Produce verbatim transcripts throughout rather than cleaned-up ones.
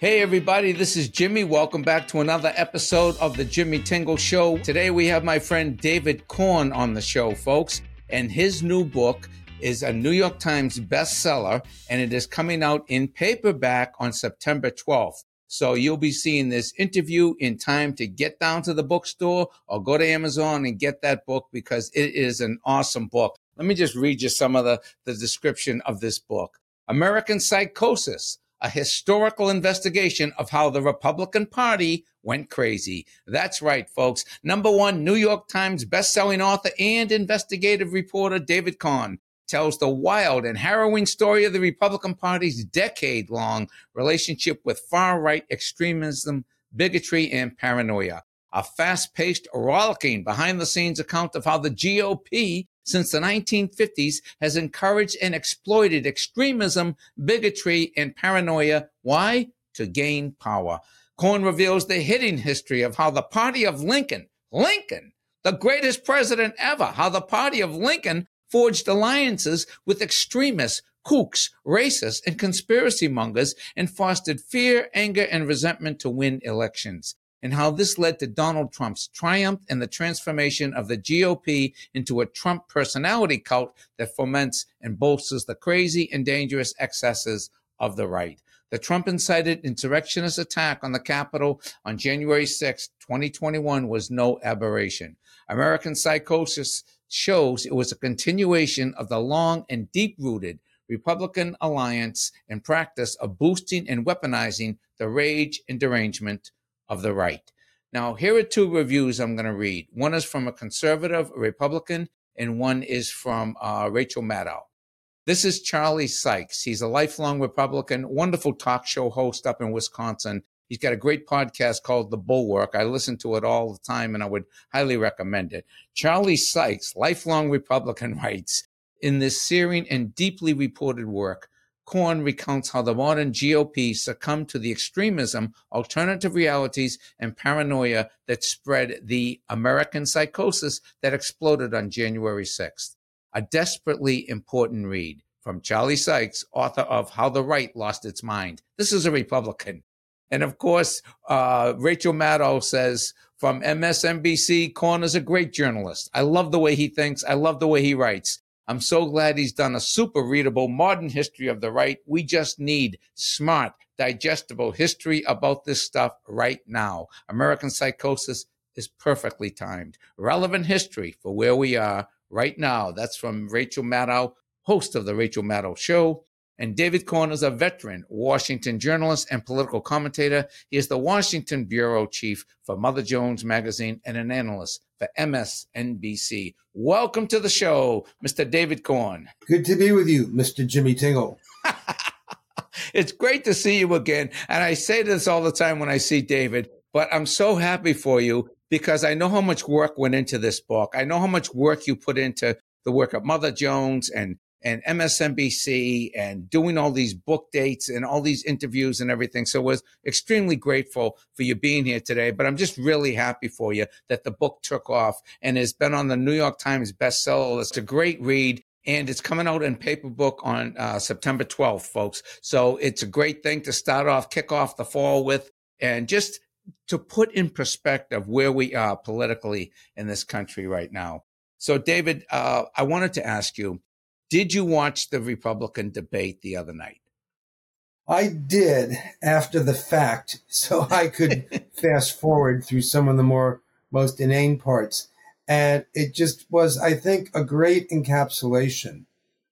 Hey, everybody, this is Jimmy. Welcome back to another episode of The Jimmy Tingle Show. Today, we have my friend David Corn on the show, folks, and his new book is a New York Times bestseller, and it is coming out in paperback on September twelfth. So you'll be seeing this interview in time to get down to the bookstore or go to Amazon and get that book because it is an awesome book. Let me just read you some of the, the description of this book. American Psychosis, a historical investigation of how the Republican Party went crazy. That's right, folks. Number one New York Times bestselling author and investigative reporter David Corn tells the wild and harrowing story of the Republican Party's decade-long relationship with far-right extremism, bigotry, and paranoia. A fast-paced, rollicking, behind-the-scenes account of how the G O P, since the nineteen fifties, has encouraged and exploited extremism, bigotry, and paranoia. Why? To gain power. Corn reveals the hidden history of how the party of Lincoln, Lincoln, the greatest president ever, how the party of Lincoln forged alliances with extremists, kooks, racists, and conspiracy mongers, and fostered fear, anger, and resentment to win elections, and how this led to Donald Trump's triumph and the transformation of the G O P into a Trump personality cult that foments and bolsters the crazy and dangerous excesses of the right. The Trump-incited insurrectionist attack on the Capitol on January sixth, twenty twenty-one was no aberration. American Psychosis shows it was a continuation of the long and deep-rooted Republican alliance and practice of boosting and weaponizing the rage and derangement of the right. Now, here are two reviews I'm going to read. One is from a conservative, a Republican, and one is from uh, Rachel Maddow. This is Charlie Sykes. He's a lifelong Republican, wonderful talk show host up in Wisconsin. He's got a great podcast called The Bulwark. I listen to it all the time, and I would highly recommend it. Charlie Sykes, lifelong Republican, writes, in this searing and deeply reported work, Corn recounts how the modern G O P succumbed to the extremism, alternative realities, and paranoia that spread the American psychosis that exploded on January sixth. A desperately important read from Charlie Sykes, author of How the Right Lost Its Mind. This is a Republican. And of course, uh, Rachel Maddow says from M S N B C, Corn is a great journalist. I love the way he thinks. I love the way he writes. I'm so glad he's done a super readable modern history of the right. We just need smart, digestible history about this stuff right now. American Psychosis is perfectly timed. Relevant history for where we are right now. That's from Rachel Maddow, host of The Rachel Maddow Show. And David Corn is a veteran Washington journalist and political commentator. He is the Washington bureau chief for Mother Jones magazine and an analyst for M S N B C. Welcome to the show, Mister David Corn. Good to be with you, Mister Jimmy Tingle. It's great to see you again. And I say this all the time when I see David, but I'm so happy for you because I know how much work went into this book. I know how much work you put into the work of Mother Jones and and M S N B C and doing all these book dates and all these interviews and everything. So I was extremely grateful for you being here today, but I'm just really happy for you that the book took off and has been on the New York Times bestseller list. It's a great read, and it's coming out in paper book on uh, September twelfth, folks. So it's a great thing to start off, kick off the fall with, and just to put in perspective where we are politically in this country right now. So David, uh, I wanted to ask you, did you watch the Republican debate the other night? I did after the fact, so I could fast forward through some of the more most inane parts. And it just was, I think, a great encapsulation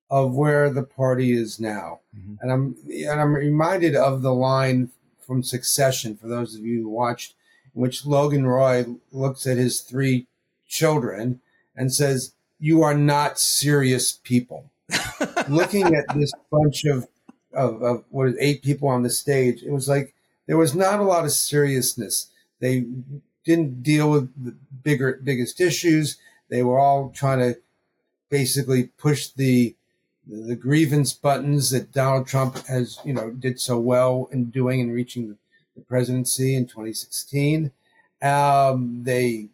of where the party is now. Mm-hmm. And I'm and I'm reminded of the line from Succession, for those of you who watched, in which Logan Roy looks at his three children and says, "You are not serious people." Looking at this bunch of, of, of what is eight people on the stage, it was like there was not a lot of seriousness. They didn't deal with the bigger, biggest issues. They were all trying to basically push the the grievance buttons that Donald Trump has, you know, did so well in doing and reaching the, the presidency in twenty sixteen. Um, they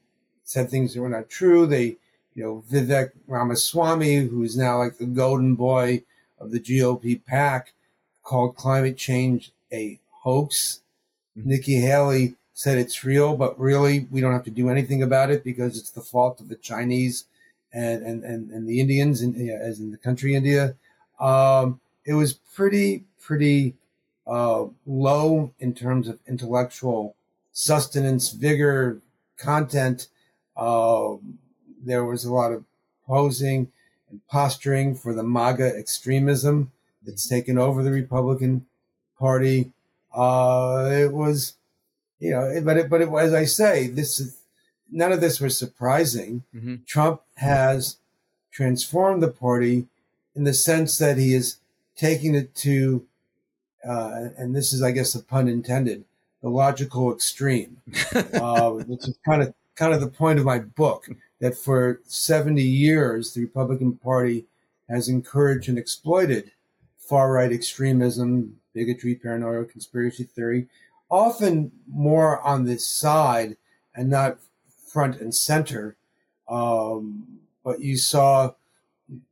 said things that were not true. They You know, Vivek Ramaswamy, who is now like the golden boy of the G O P pack, called climate change a hoax. Nikki Haley said it's real, but really we don't have to do anything about it because it's the fault of the Chinese and and, and, and the Indians, in, as in the country India. Um, it was pretty, pretty uh, low in terms of intellectual sustenance, vigor, content. Uh, there was a lot of posing and posturing for the MAGA extremism that's taken over the Republican Party. Uh, it was, you know, but it, but it, as I say, this is, none of this was surprising. Mm-hmm. Trump has transformed the party in the sense that he is taking it to, uh, and this is, I guess, a pun intended, the logical extreme, uh, which is kind of kind of the point of my book, that for seventy years, the Republican Party has encouraged and exploited far-right extremism, bigotry, paranoia, conspiracy theory, often more on this side and not front and center. Um, but you saw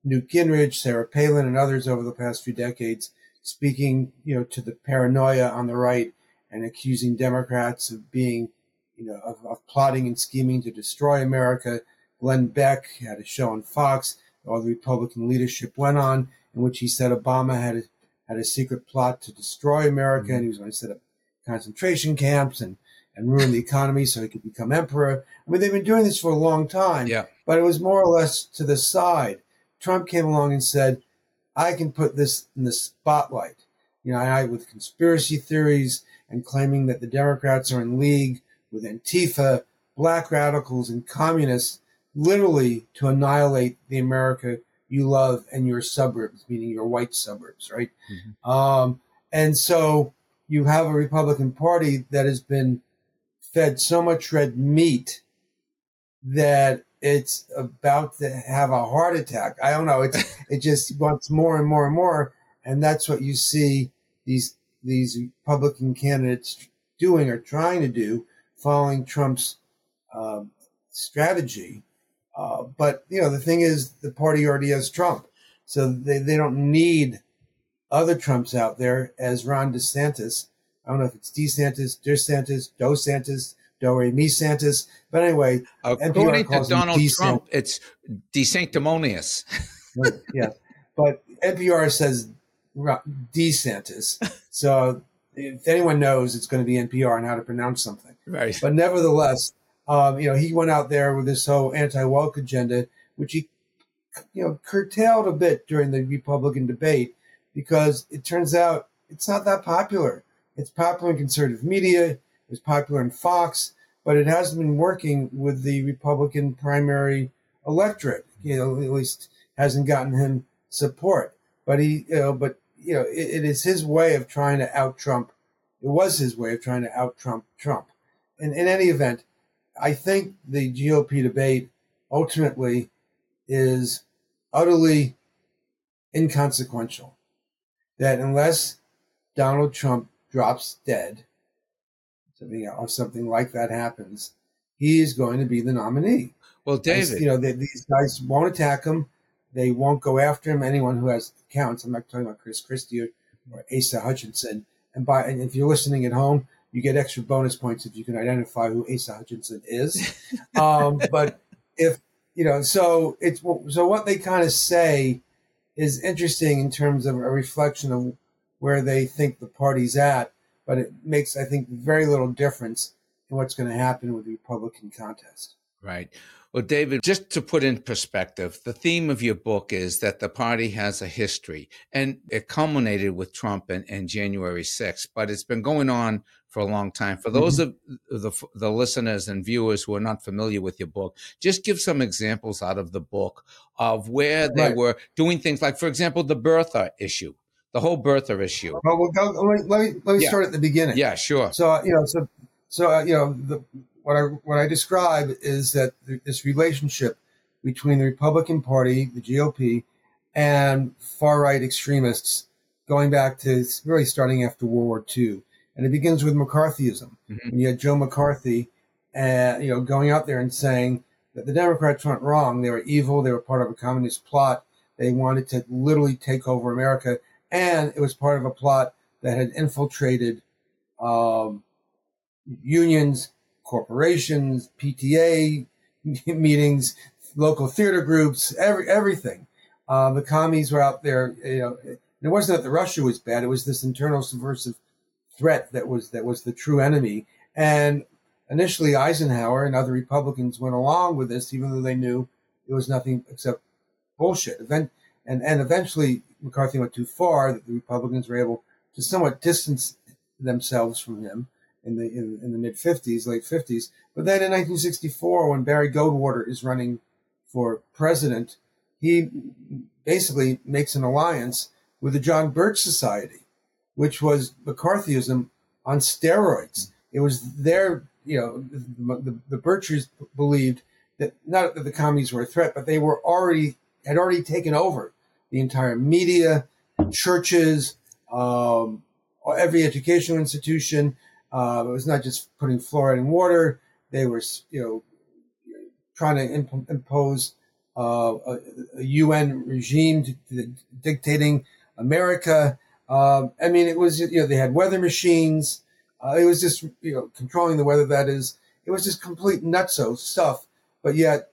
Newt Gingrich, Sarah Palin, and others over the past few decades speaking, you know, to the paranoia on the right and accusing Democrats of being, you know, of, of plotting and scheming to destroy America. Glenn Beck had a show on Fox, all the Republican leadership went on, in which he said Obama had a, had a secret plot to destroy America, mm-hmm. and he was going to set up concentration camps and, and ruin the economy so he could become emperor. I mean, they've been doing this for a long time, yeah. but it was more or less to the side. Trump came along and said, I can put this in the spotlight. You know, I, with conspiracy theories and claiming that the Democrats are in league with Antifa, black radicals, and communists, literally to annihilate the America you love and your suburbs, meaning your white suburbs, right? Mm-hmm. Um, and so you have a Republican Party that has been fed so much red meat that it's about to have a heart attack. I don't know. It's, it just wants more and more and more. And that's what you see these these Republican candidates doing or trying to do, following Trump's uh, strategy. Uh, but, you know, the thing is, the party already has Trump. So they, they don't need other Trumps out there as Ron DeSantis. I don't know if it's DeSantis, DeSantis, DoSantis, DoRemi Santis. But anyway, according to Donald Trump, it's DeSanctimonious. Yeah. But N P R says DeSantis. So if anyone knows, it's going to be N P R on how to pronounce something. Right. But nevertheless, um, you know, he went out there with this whole anti-woke agenda, which he, you know, curtailed a bit during the Republican debate because it turns out it's not that popular. It's popular in conservative media. It was popular in Fox, but it hasn't been working with the Republican primary electorate. You know, at least hasn't gotten him support. But he, you know, but you know, it, it is his way of trying to out Trump. It was his way of trying to out Trump Trump. And in any event, I think the G O P debate ultimately is utterly inconsequential. That unless Donald Trump drops dead, something or something like that happens, he is going to be the nominee. Well, David, I, you know, they, these guys won't attack him. They won't go after him. Anyone who has accounts, I'm not talking about Chris Christie or, or Asa Hutchinson. And by and if you're listening at home, you get extra bonus points if you can identify who Asa Hutchinson is. um, but if you know, so it's so what they kind of say is interesting in terms of a reflection of where they think the party's at, but it makes, I think, very little difference in what's going to happen with the Republican contest. Right. Well, David, just to put in perspective, the theme of your book is that the party has a history, and it culminated with Trump and, and January sixth, but it's been going on for a long time. For those mm-hmm. of the, the listeners and viewers who are not familiar with your book, just give some examples out of the book of where right. they were doing things like, for example, the birther issue, the whole birther issue. Well, we'll go, let me, let me, let me yeah. start at the beginning. Yeah, sure. So, you know, so, so uh, you know, the... What I what I describe is that this relationship between the Republican Party, the G O P, and far-right extremists going back to really starting after World War Two. And it begins with McCarthyism. Mm-hmm. And you had Joe McCarthy uh, you know, going out there and saying that the Democrats weren't wrong. They were evil. They were part of a communist plot. They wanted to literally take over America. And it was part of a plot that had infiltrated um, unions, corporations, P T A meetings, local theater groups, every everything. Uh, the commies were out there. You know, it wasn't that the Russia was bad; it was this internal subversive threat that was that was the true enemy. And initially, Eisenhower and other Republicans went along with this, even though they knew it was nothing except bullshit. Event and and eventually, McCarthy went too far that the Republicans were able to somewhat distance themselves from him in the in, in the mid fifties, late fifties. But then in nineteen sixty-four, when Barry Goldwater is running for president, he basically makes an alliance with the John Birch Society, which was McCarthyism on steroids. It was their, you know, the, the Birchers believed that not that the commies were a threat, but they were already had already taken over the entire media, churches, um, every educational institution. Uh, it was not just putting fluoride in water. They were, you know, trying to imp- impose uh, a, a U N regime to, to dictating America. Uh, I mean, it was, you know, they had weather machines. Uh, it was just, you know, controlling the weather, that is. It was just complete nutso stuff. But yet,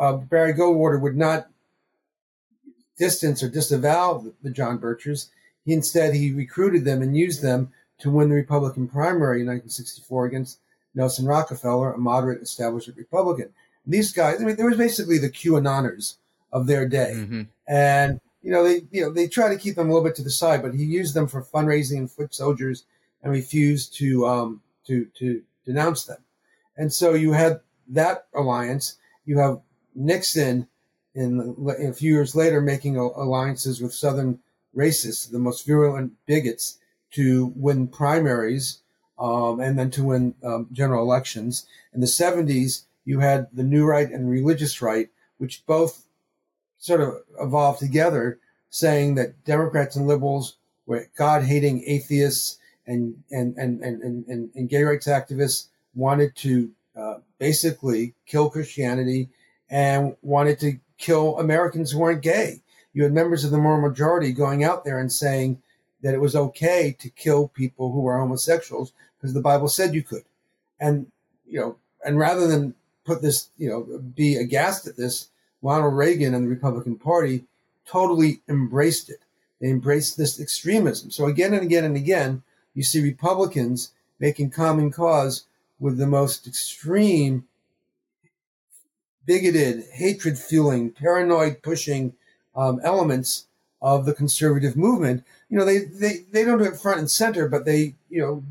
uh, Barry Goldwater would not distance or disavow the, the John Birchers. He, instead, he recruited them and used them to win the Republican primary in nineteen sixty-four against Nelson Rockefeller, a moderate establishment Republican. And these guys, I mean, they were basically the QAnoners of their day. Mm-hmm. And, you know, they you know they try to keep them a little bit to the side, but he used them for fundraising and foot soldiers and refused to um, to to denounce them. And so you had that alliance. You have Nixon in, in a few years later making alliances with Southern racists, the most virulent bigots, to win primaries um, and then to win um, general elections. In the seventies, you had the New Right and Religious Right, which both sort of evolved together, saying that Democrats and liberals were God-hating atheists and and and and and, and gay rights activists wanted to uh, basically kill Christianity and wanted to kill Americans who weren't gay. You had members of the moral majority going out there and saying that it was okay to kill people who were homosexuals because the Bible said you could. And, you know, and rather than put this, you know, be aghast at this, Ronald Reagan and the Republican Party totally embraced it. They embraced this extremism. So again and again and again, you see Republicans making common cause with the most extreme, bigoted, hatred-fueling, paranoid-pushing um, elements of the conservative movement. You know, they, they, they don't do it front and center, but they, you know,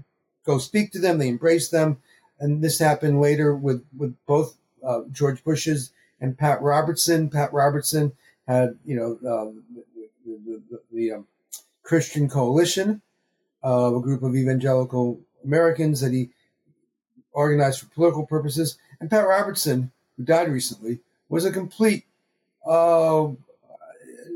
go speak to them, they embrace them. And this happened later with, with both uh, George Bushes and Pat Robertson. Pat Robertson had, you know, uh, the, the, the, the um, Christian Coalition, uh, a group of evangelical Americans that he organized for political purposes. And Pat Robertson, who died recently, was a complete uh,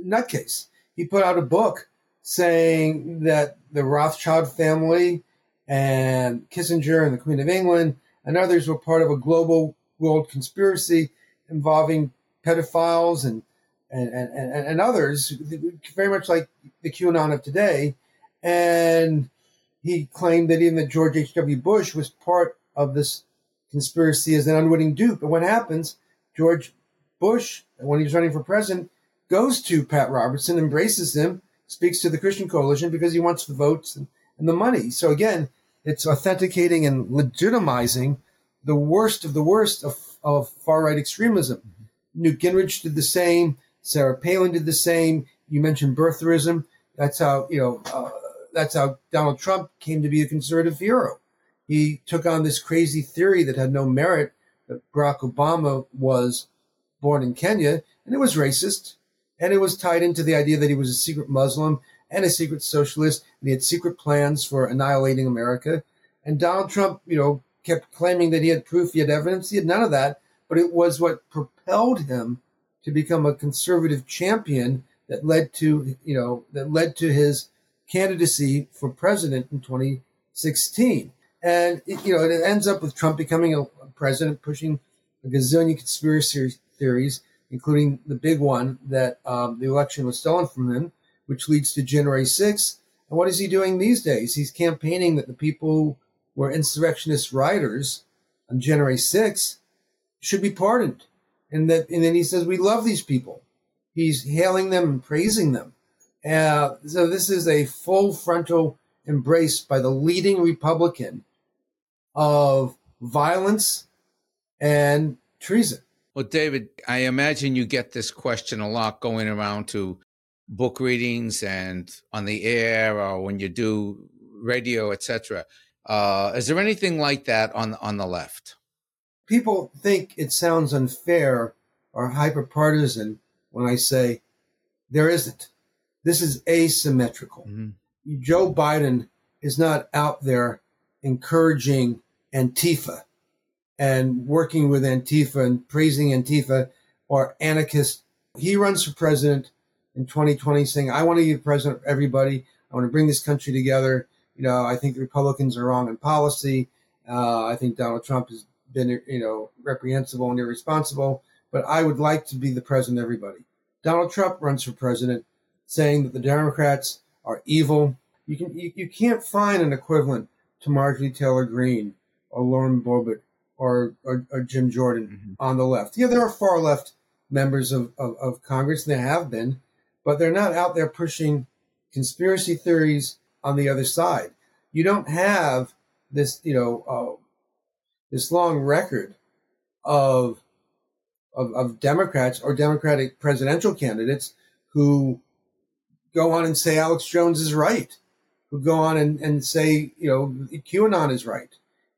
nutcase. He put out a book saying that the Rothschild family and Kissinger and the Queen of England and others were part of a global world conspiracy involving pedophiles and and, and, and others, very much like the QAnon of today. And he claimed that even George H W. Bush was part of this conspiracy as an unwitting dupe. But what happens, George Bush, when he's running for president, goes to Pat Robertson, embraces him, speaks to the Christian Coalition because he wants the votes and, and the money. So again, it's authenticating and legitimizing the worst of the worst of of far-right extremism. Mm-hmm. Newt Gingrich did the same. Sarah Palin did the same. You mentioned birtherism. That's how, you know, uh, that's how Donald Trump came to be a conservative hero. He took on this crazy theory that had no merit that Barack Obama was born in Kenya, and it was racist, and it was tied into the idea that he was a secret Muslim and a secret socialist, and he had secret plans for annihilating America. And Donald Trump, you know, kept claiming that he had proof, he had evidence. He had none of that, but it was what propelled him to become a conservative champion that led to, you know, that led to his candidacy for president in twenty sixteen. And, it, you know, it ends up with Trump becoming a president, pushing a gazillion conspiracy theories, including the big one that um, the election was stolen from him, which leads to January sixth. And what is he doing these days? He's campaigning that the people where insurrectionist rioters on January sixth should be pardoned. And that, and then he says, we love these people. He's hailing them and praising them. Uh, so this is a full frontal embrace by the leading Republican of violence and treason. Well, David, I imagine you get this question a lot going around to book readings and on the air or when you do radio, et cetera. Uh, is there anything like that on on the left? People think it sounds unfair or hyperpartisan when I say there isn't. This is asymmetrical. Mm-hmm. Joe Biden is not out there encouraging Antifa and working with Antifa and praising Antifa or anarchists. He runs for president in twenty twenty saying, I want to be president for everybody. I want to bring this country together. You know, I think the Republicans are wrong in policy. Uh, I think Donald Trump has been, you know, reprehensible and irresponsible. But I would like to be the president of everybody. Donald Trump runs for president saying that the Democrats are evil. You can you, you can't find an equivalent to Marjorie Taylor Greene or Lauren Boebert or, or, or Jim Jordan mm-hmm. on the left. Yeah, there are far left members of, of, of Congress, and there have been, but they're not out there pushing conspiracy theories on the other side. You don't have this, you know, uh, this long record of, of of Democrats or Democratic presidential candidates who go on and say Alex Jones is right, who go on and, and say, you know, QAnon is right.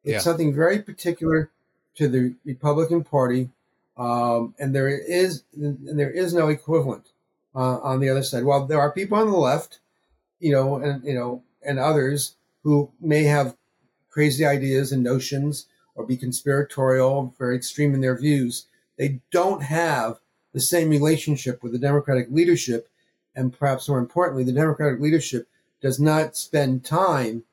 It's yeah. something very particular to the Republican Party, um, and there is and there is no equivalent uh, on the other side. While there are people on the left, you know, and you know, and others who may have crazy ideas and notions or be conspiratorial, very extreme in their views, they don't have the same relationship with the Democratic leadership, and perhaps more importantly, the Democratic leadership does not spend time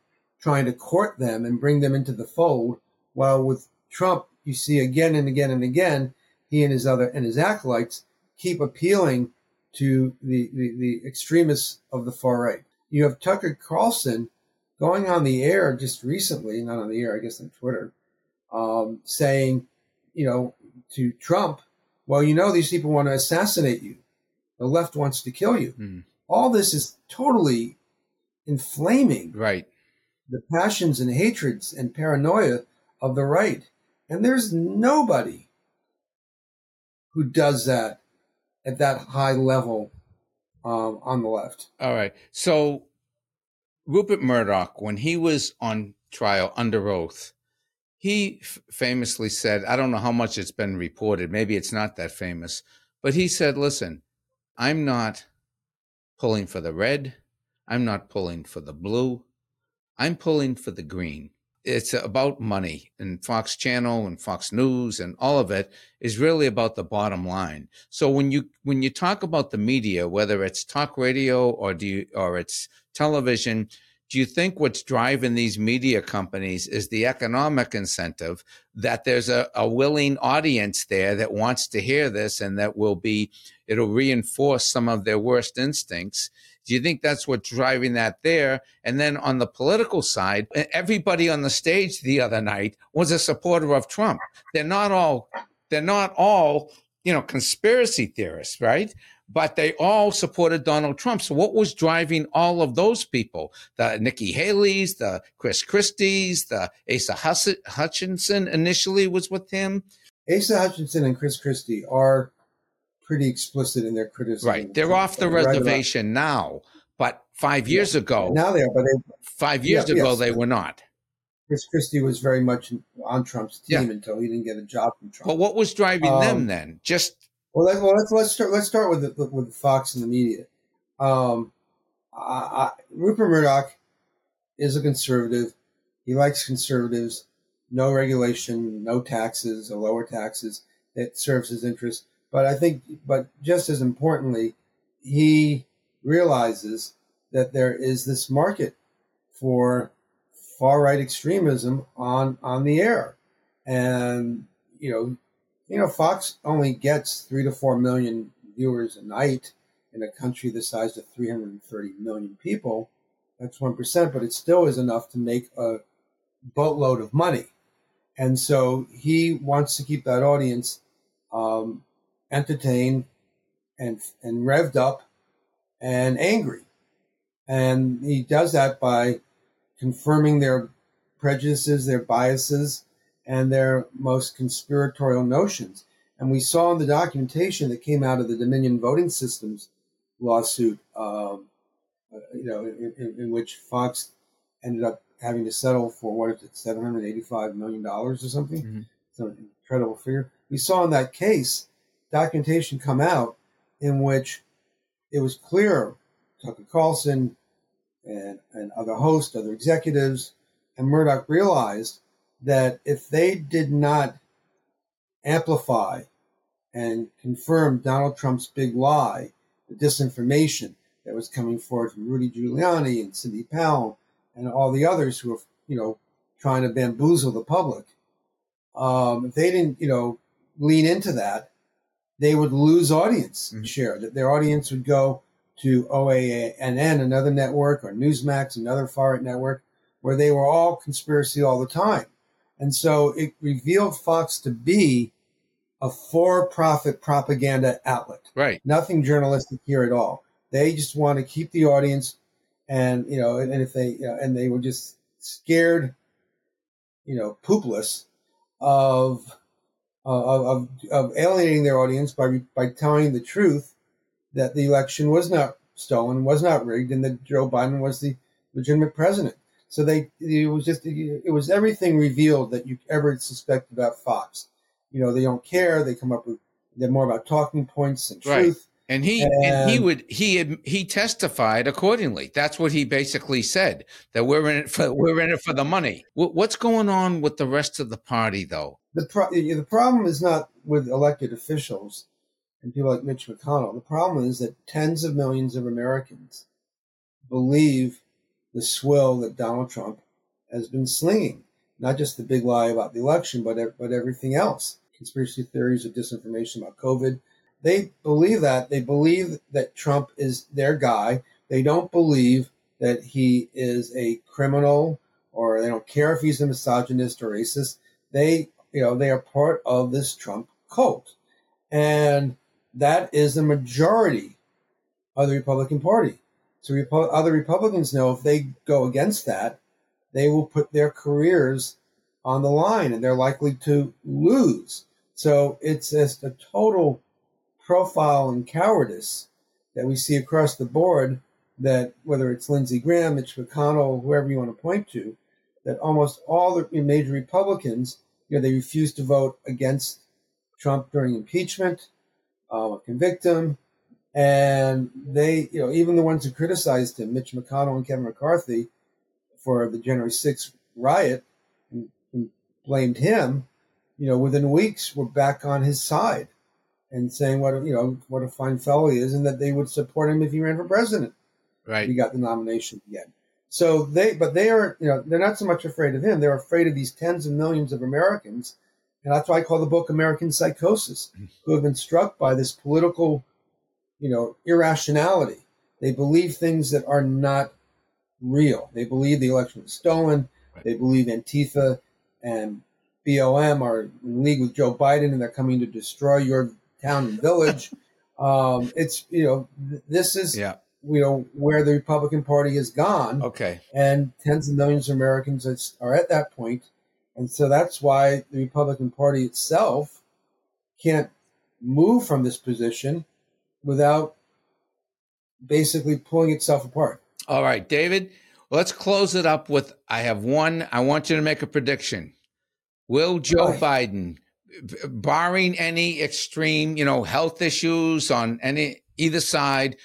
trying to court them and bring them into the fold. While with Trump, you see again and again and again, he and his other and his acolytes keep appealing to the, the, the extremists of the far right. You have Tucker Carlson going on the air just recently, not on the air, I guess on Twitter, um, saying, you know, to Trump, well, you know, these people want to assassinate you. The left wants to kill you. Mm. All this is totally inflaming. Right. The passions and hatreds and paranoia of the right. And there's nobody who does that at that high level um, on the left. All right. So Rupert Murdoch, when he was on trial under oath, he f- famously said, I don't know how much it's been reported, maybe it's not that famous, but he said, listen, I'm not pulling for the red. I'm not pulling for the blue. I'm pulling for the green. It's about money, and Fox Channel and Fox News and all of it is really about the bottom line. So when you when you talk about the media, whether it's talk radio or do you, or it's television, do you think what's driving these media companies is the economic incentive, that there's a, a willing audience there that wants to hear this and that will be, it'll reinforce some of their worst instincts? Do you think that's what's driving that there? And then on the political side, everybody on the stage the other night was a supporter of Trump. They're not all, they're not all, you know, conspiracy theorists, right? But they all supported Donald Trump. So what was driving all of those people? The Nikki Haley's, the Chris Christie's, the Asa Hutchinson initially was with him. Asa Hutchinson and Chris Christie are pretty explicit in their criticism. Right. They're off the reservation now, but five years ago, now they are, but they, five years ago, they were not. Chris Christie was very much on Trump's team yeah. until he didn't get a job from Trump. But what was driving um, them then? Just well, let, well let's let's start let's start with the, with Fox and the media. Um, I, I, Rupert Murdoch is a conservative. He likes conservatives. No regulation, no taxes, or lower taxes. That serves his interests. But I think, but just as importantly, he realizes that there is this market for far-right extremism on, on the air. And, you know, you know, Fox only gets three to four million viewers a night in a country the size of three hundred thirty million people. That's one percent, but it still is enough to make a boatload of money. And so he wants to keep that audience um, entertained and and revved up and angry. And he does that by confirming their prejudices, their biases, and their most conspiratorial notions. And we saw in the documentation that came out of the Dominion Voting Systems lawsuit, um, you know, in, in, in which Fox ended up having to settle for, what is it, seven hundred eighty-five million dollars or something? Mm-hmm. It's an incredible figure. We saw in that case documentation come out in which it was clear Tucker Carlson and, and other hosts, other executives, and Murdoch realized that if they did not amplify and confirm Donald Trump's big lie, the disinformation that was coming forward from Rudy Giuliani and Sidney Powell and all the others who are, you know, trying to bamboozle the public, um, if they didn't, you know, lean into that, they would lose audience mm-hmm. share. That their audience would go to O A N N, another network, or Newsmax, another far-right network, where they were all conspiracy all the time. And so it revealed Fox to be a for-profit propaganda outlet. Right. Nothing journalistic here at all. They just want to keep the audience, and you know, and, and if they you know, and they were just scared, you know, poopless of of of, of alienating their audience by by telling the truth that the election was not stolen, was not rigged, and that Joe Biden was the legitimate president. So they, it was just, it was everything revealed that you ever suspect about Fox. You know, they don't care. They come up with, they're more about talking points and right. truth. And he, and, and he would, he had, he testified accordingly. That's what he basically said, that we're in it for, we're in it for the money. What's going on with the rest of the party though? The pro- the problem is not with elected officials and people like Mitch McConnell. The problem is that tens of millions of Americans believe the swill that Donald Trump has been slinging, not just the big lie about the election, but but everything else, conspiracy theories of disinformation about COVID. They believe that. They believe that Trump is their guy. They don't believe that he is a criminal, or they don't care if he's a misogynist or racist. They, you know, they are part of this Trump cult. And that is the majority of the Republican Party. So Repo- other Republicans know if they go against that, they will put their careers on the line, and they're likely to lose. So it's just a total profile and cowardice that we see across the board, that whether it's Lindsey Graham, Mitch McConnell, whoever you want to point to, that almost all the major Republicans, you know, they refuse to vote against Trump during impeachment, uh, convict him. And they, you know, even the ones who criticized him, Mitch McConnell and Kevin McCarthy, for the January sixth riot, and, and blamed him, you know, within weeks were back on his side and saying what, a, you know, what a fine fellow he is, and that they would support him if he ran for president. Right. If he got the nomination again. So they, but they are, you know, they're not so much afraid of him. They're afraid of these tens of millions of Americans. And that's why I call the book American Psychosis, who have been struck by this political, you know, irrationality. They believe things that are not real. They believe the election was stolen. Right. They believe Antifa and B L M are in league with Joe Biden, and they're coming to destroy your town and village. um, it's, you know, th- this is, yeah. you know, where the Republican Party has gone. Okay. And tens of millions of Americans are at that point. And so that's why the Republican Party itself can't move from this position without basically pulling itself apart. All right, David, let's close it up with, I have one, I want you to make a prediction. Will Joe right. Biden, barring any extreme, you know, health issues on any either side,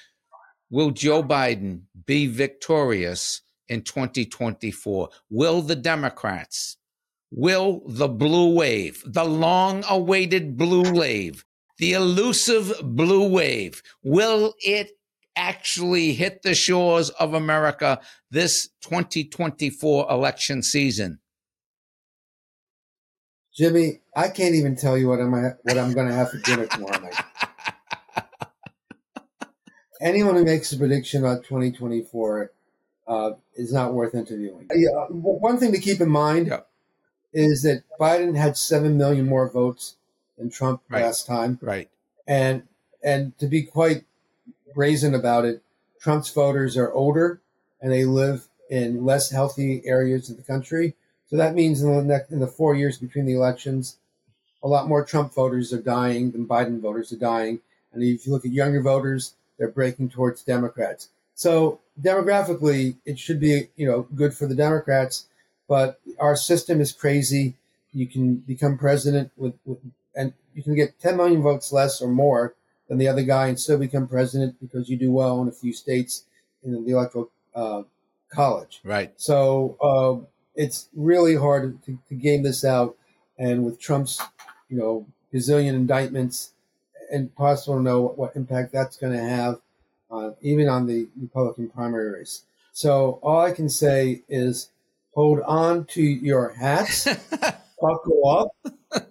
will Joe Biden be victorious in twenty twenty-four? Will the Democrats, will the blue wave, the long-awaited blue wave, the elusive blue wave, will it actually hit the shores of America this twenty twenty-four election season? Jimmy, I can't even tell you what I'm what I'm going to have for dinner tomorrow night. Anyone who makes a prediction about twenty twenty-four uh, is not worth interviewing. Yeah, one thing to keep in mind yeah. is that Biden had seven million more votes than Trump right. last time. Right. And and to be quite brazen about it, Trump's voters are older and they live in less healthy areas of the country. So that means in the, next, in the four years between the elections, a lot more Trump voters are dying than Biden voters are dying. And if you look at younger voters, they're breaking towards Democrats. So demographically, it should be, you know, good for the Democrats, but our system is crazy. You can become president with, with and you can get ten million votes less or more than the other guy and still become president because you do well in a few states in the electoral uh, college. Right. So uh, it's really hard to, to game this out. And with Trump's, you know, gazillion indictments, impossible to know what, what impact that's going to have Uh, even on the Republican primary race. So all I can say is hold on to your hats, buckle up,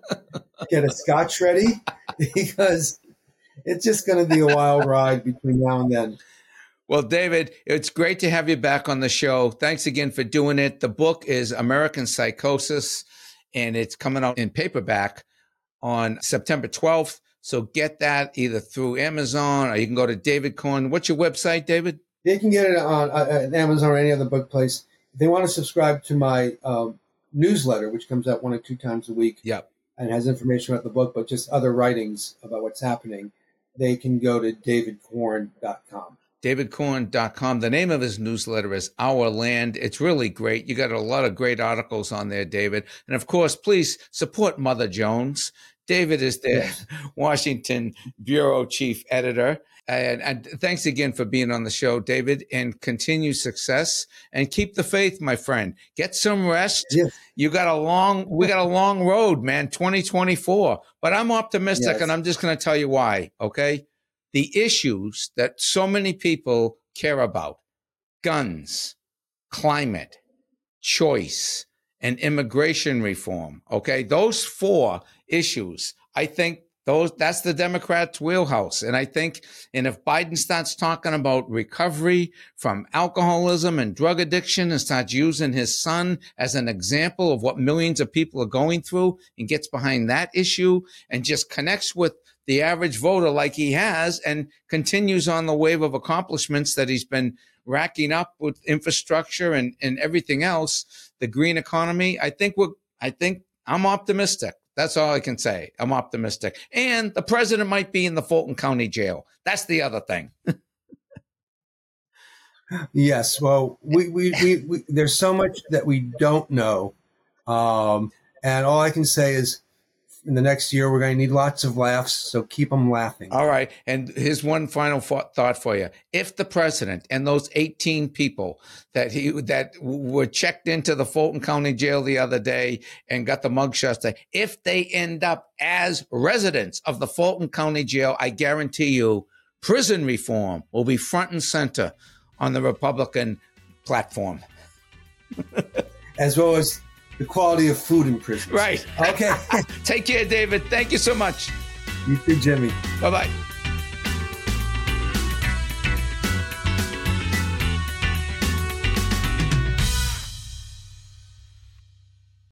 get a scotch ready, because it's just going to be a wild ride between now and then. Well, David, it's great to have you back on the show. Thanks again for doing it. The book is American Psychosis, and it's coming out in paperback on September twelfth. So get that either through Amazon or you can go to David Corn. What's your website, David? They can get it on uh, Amazon or any other book place. If they want to subscribe to my um, newsletter, which comes out one or two times a week yep. and has information about the book, but just other writings about what's happening, they can go to david corn dot com. david corn dot com. The name of his newsletter is Our Land. It's really great. You got a lot of great articles on there, David. And of course, please support Mother Jones. David is the Washington Bureau Chief Editor. And, and thanks again for being on the show, David, and continue success and keep the faith, my friend. Get some rest. Yes. You got a long, we got a long road, man, twenty twenty-four. But I'm optimistic, yes. and I'm just going to tell you why, okay? The issues that so many people care about, guns, climate, choice, and immigration reform, okay? Those four issues. I think those that's the Democrats' wheelhouse. And I think, and if Biden starts talking about recovery from alcoholism and drug addiction and starts using his son as an example of what millions of people are going through and gets behind that issue and just connects with the average voter like he has and continues on the wave of accomplishments that he's been racking up with infrastructure and, and everything else, the green economy, I think we're, I think I'm optimistic. That's all I can say. I'm optimistic. And the president might be in the Fulton County jail. That's the other thing. Yes. Well, we, we, we, we, there's so much that we don't know. Um, and all I can say is in the next year, we're going to need lots of laughs. So keep them laughing. All right. And here's one final thought for you. If the president and those eighteen people that he that were checked into the Fulton County jail the other day and got the mugshots, if they end up as residents of the Fulton County jail, I guarantee you prison reform will be front and center on the Republican platform. As well as the quality of food in prison. Right. Okay. Take care, David. Thank you so much. You too, Jimmy. Bye-bye.